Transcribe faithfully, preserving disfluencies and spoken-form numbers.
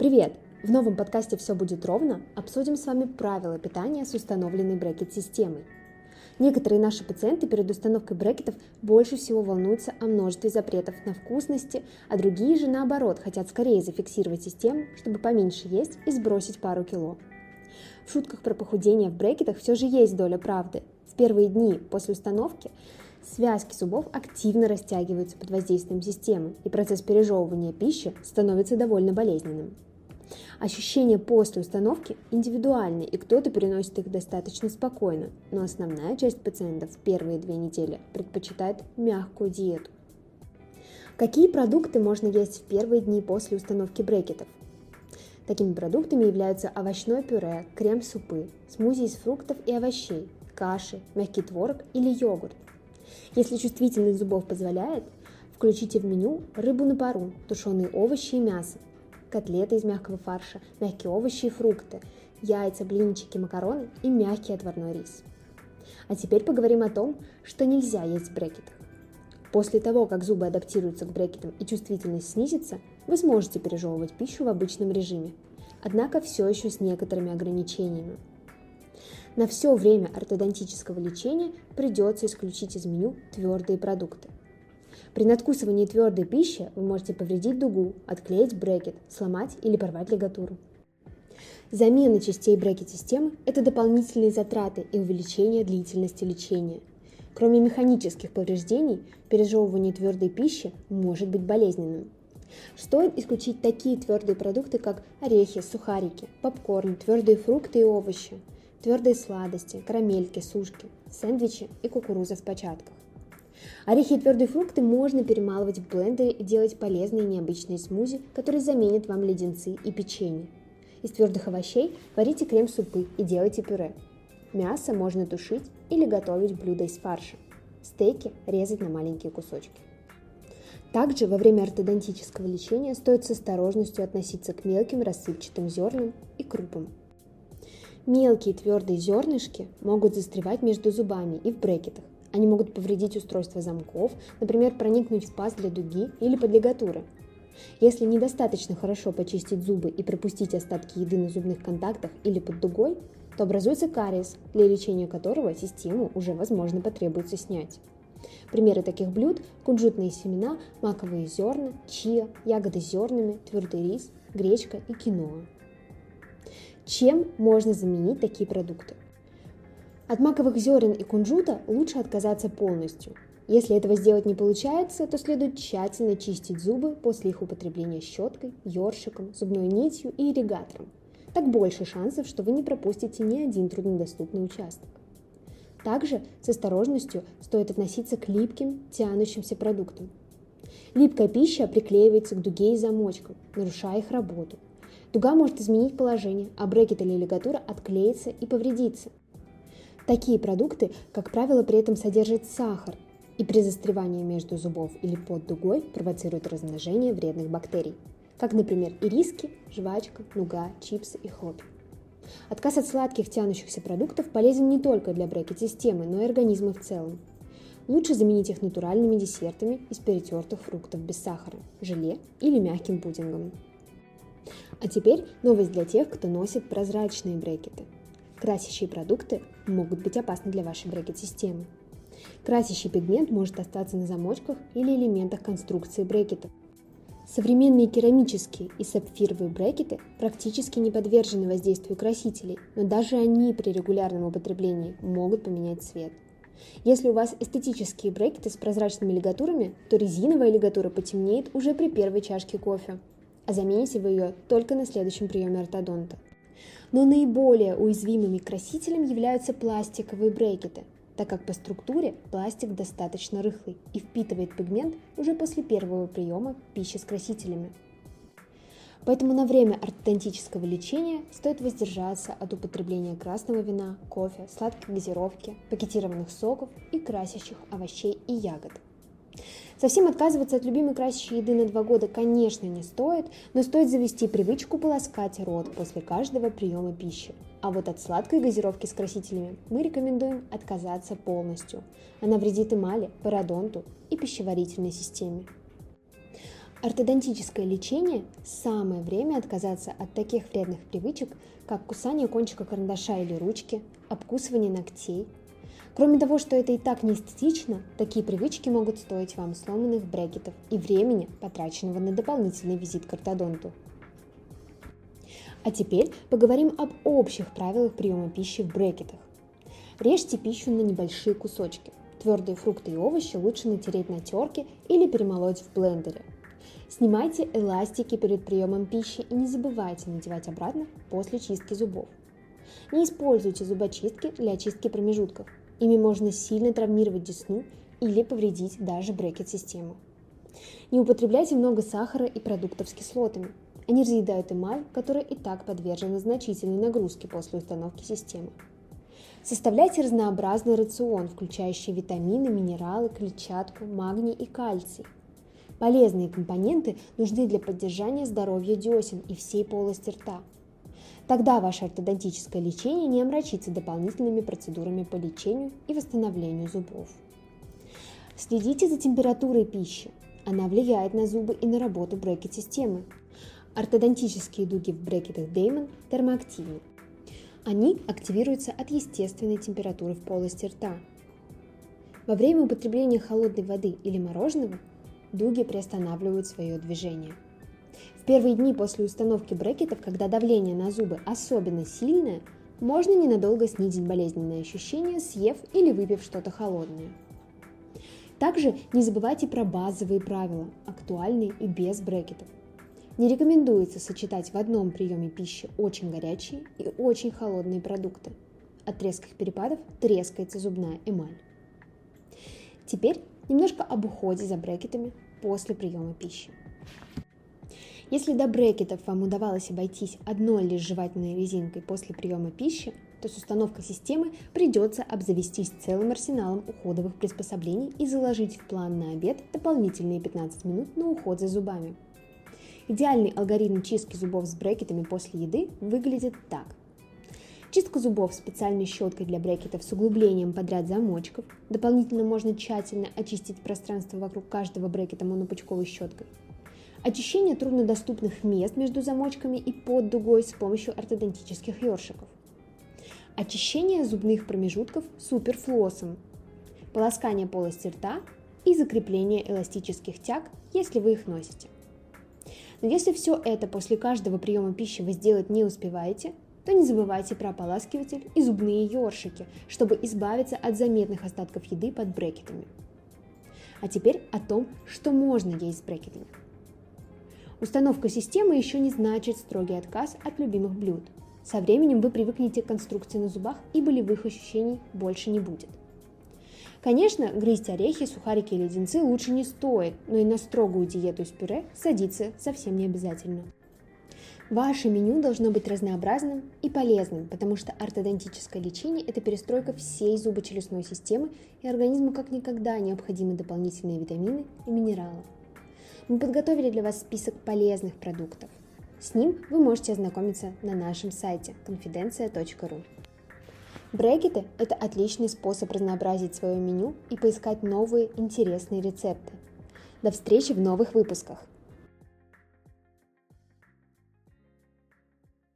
Привет! В новом подкасте «Все будет ровно» обсудим с вами правила питания с установленной брекет-системой. Некоторые наши пациенты перед установкой брекетов больше всего волнуются о множестве запретов на вкусности, а другие же, наоборот, хотят скорее зафиксировать систему, чтобы поменьше есть и сбросить пару кило. В шутках про похудение в брекетах все же есть доля правды. В первые дни после установки связки зубов активно растягиваются под воздействием системы, и процесс пережевывания пищи становится довольно болезненным. Ощущения после установки индивидуальны, и кто-то переносит их достаточно спокойно, но основная часть пациентов в первые две недели предпочитает мягкую диету. Какие продукты можно есть в первые дни после установки брекетов? Такими продуктами являются овощное пюре, крем-супы, смузи из фруктов и овощей, каши, мягкий творог или йогурт. Если чувствительность зубов позволяет, включите в меню рыбу на пару, тушеные овощи и мясо, котлеты из мягкого фарша, мягкие овощи и фрукты, яйца, блинчики, макароны и мягкий отварной рис. А теперь поговорим о том, что нельзя есть в брекетах. После того, как зубы адаптируются к брекетам и чувствительность снизится, вы сможете пережевывать пищу в обычном режиме, однако все еще с некоторыми ограничениями. На все время ортодонтического лечения придется исключить из меню твердые продукты. При надкусывании твердой пищи вы можете повредить дугу, отклеить брекет, сломать или порвать лигатуру. Замена частей брекет-системы – это дополнительные затраты и увеличение длительности лечения. Кроме механических повреждений, пережевывание твердой пищи может быть болезненным. Стоит исключить такие твердые продукты, как орехи, сухарики, попкорн, твердые фрукты и овощи, твердые сладости, карамельки, сушки, сэндвичи и кукуруза в початках. Орехи и твердые фрукты можно перемалывать в блендере и делать полезные необычные смузи, которые заменят вам леденцы и печенье. Из твердых овощей варите крем-супы и делайте пюре. Мясо можно тушить или готовить блюдо из фарша. Стейки резать на маленькие кусочки. Также во время ортодонтического лечения стоит с осторожностью относиться к мелким рассыпчатым зернам и крупам. Мелкие твердые зернышки могут застревать между зубами и в брекетах. Они могут повредить устройство замков, например, проникнуть в паз для дуги или под лигатуры. Если недостаточно хорошо почистить зубы и пропустить остатки еды на зубных контактах или под дугой, то образуется кариес, для лечения которого систему уже, возможно, потребуется снять. Примеры таких блюд – кунжутные семена, маковые зерна, чиа, ягоды с зернами, твердый рис, гречка и киноа. Чем можно заменить такие продукты? От маковых зерен и кунжута лучше отказаться полностью. Если этого сделать не получается, то следует тщательно чистить зубы после их употребления щеткой, ёршиком, зубной нитью и ирригатором. Так больше шансов, что вы не пропустите ни один труднодоступный участок. Также с осторожностью стоит относиться к липким, тянущимся продуктам. Липкая пища приклеивается к дуге и замочкам, нарушая их работу. Дуга может изменить положение, а брекет или лигатура отклеится и повредится. Такие продукты, как правило, при этом содержат сахар, и при застревании между зубов или под дугой провоцируют размножение вредных бактерий, как, например, ириски, жвачка, нуга, чипсы и хлопья. Отказ от сладких тянущихся продуктов полезен не только для брекет-системы, но и организма в целом. Лучше заменить их натуральными десертами из перетертых фруктов без сахара, желе или мягким пудингом. А теперь новость для тех, кто носит прозрачные брекеты. Красящие продукты могут быть опасны для вашей брекет-системы. Красящий пигмент может остаться на замочках или элементах конструкции брекетов. Современные керамические и сапфировые брекеты практически не подвержены воздействию красителей, но даже они при регулярном употреблении могут поменять цвет. Если у вас эстетические брекеты с прозрачными лигатурами, то резиновая лигатура потемнеет уже при первой чашке кофе, а замените вы ее только на следующем приеме ортодонта. Но наиболее уязвимыми к красителям являются пластиковые брекеты, так как по структуре пластик достаточно рыхлый и впитывает пигмент уже после первого приема пищи с красителями. Поэтому на время ортодонтического лечения стоит воздержаться от употребления красного вина, кофе, сладкой газировки, пакетированных соков и красящих овощей и ягод. Совсем отказываться от любимой красящей еды на два года, конечно, не стоит, но стоит завести привычку полоскать рот после каждого приема пищи. А вот от сладкой газировки с красителями мы рекомендуем отказаться полностью. Она вредит эмали, пародонту и пищеварительной системе. Ортодонтическое лечение – самое время отказаться от таких вредных привычек, как кусание кончика карандаша или ручки, обкусывание ногтей. Кроме того, что это и так не эстетично, такие привычки могут стоить вам сломанных брекетов и времени, потраченного на дополнительный визит к ортодонту. А теперь поговорим об общих правилах приема пищи в брекетах. Режьте пищу на небольшие кусочки. Твердые фрукты и овощи лучше натереть на терке или перемолоть в блендере. Снимайте эластики перед приемом пищи и не забывайте надевать обратно после чистки зубов. Не используйте зубочистки для очистки промежутков. Ими можно сильно травмировать десну или повредить даже брекет-систему. Не употребляйте много сахара и продуктов с кислотами. Они разъедают эмаль, которая и так подвержена значительной нагрузке после установки системы. Составляйте разнообразный рацион, включающий витамины, минералы, клетчатку, магний и кальций. Полезные компоненты нужны для поддержания здоровья десен и всей полости рта. Тогда ваше ортодонтическое лечение не омрачится дополнительными процедурами по лечению и восстановлению зубов. Следите за температурой пищи. Она влияет на зубы и на работу брекет-системы. Ортодонтические дуги в брекетах Damon термоактивны. Они активируются от естественной температуры в полости рта. Во время употребления холодной воды или мороженого дуги приостанавливают свое движение. В первые дни после установки брекетов, когда давление на зубы особенно сильное, можно ненадолго снизить болезненные ощущения, съев или выпив что-то холодное. Также не забывайте про базовые правила, актуальные и без брекетов. Не рекомендуется сочетать в одном приеме пищи очень горячие и очень холодные продукты. От резких перепадов трескается зубная эмаль. Теперь немножко об уходе за брекетами после приема пищи. Если до брекетов вам удавалось обойтись одной лишь жевательной резинкой после приема пищи, то с установкой системы придется обзавестись целым арсеналом уходовых приспособлений и заложить в план на обед дополнительные пятнадцать минут на уход за зубами. Идеальный алгоритм чистки зубов с брекетами после еды выглядит так. Чистка зубов специальной щеткой для брекетов с углублением подряд замочков. Дополнительно можно тщательно очистить пространство вокруг каждого брекета монопучковой щеткой. Очищение труднодоступных мест между замочками и под дугой с помощью ортодонтических ёршиков. Очищение зубных промежутков суперфлоссом. Полоскание полости рта и закрепление эластических тяг, если вы их носите. Но если все это после каждого приема пищи вы сделать не успеваете, то не забывайте про ополаскиватель и зубные ёршики, чтобы избавиться от заметных остатков еды под брекетами. А теперь о том, что можно есть с брекетами. Установка системы еще не значит строгий отказ от любимых блюд. Со временем вы привыкнете к конструкции на зубах и болевых ощущений больше не будет. Конечно, грызть орехи, сухарики и леденцы лучше не стоит, но и на строгую диету из пюре садиться совсем не обязательно. Ваше меню должно быть разнообразным и полезным, потому что ортодонтическое лечение – это перестройка всей зубочелюстной системы, и организму как никогда необходимы дополнительные витамины и минералы. Мы подготовили для вас список полезных продуктов. С ним вы можете ознакомиться на нашем сайте конфиденция точка ру. Брекеты – это отличный способ разнообразить свое меню и поискать новые интересные рецепты. До встречи в новых выпусках!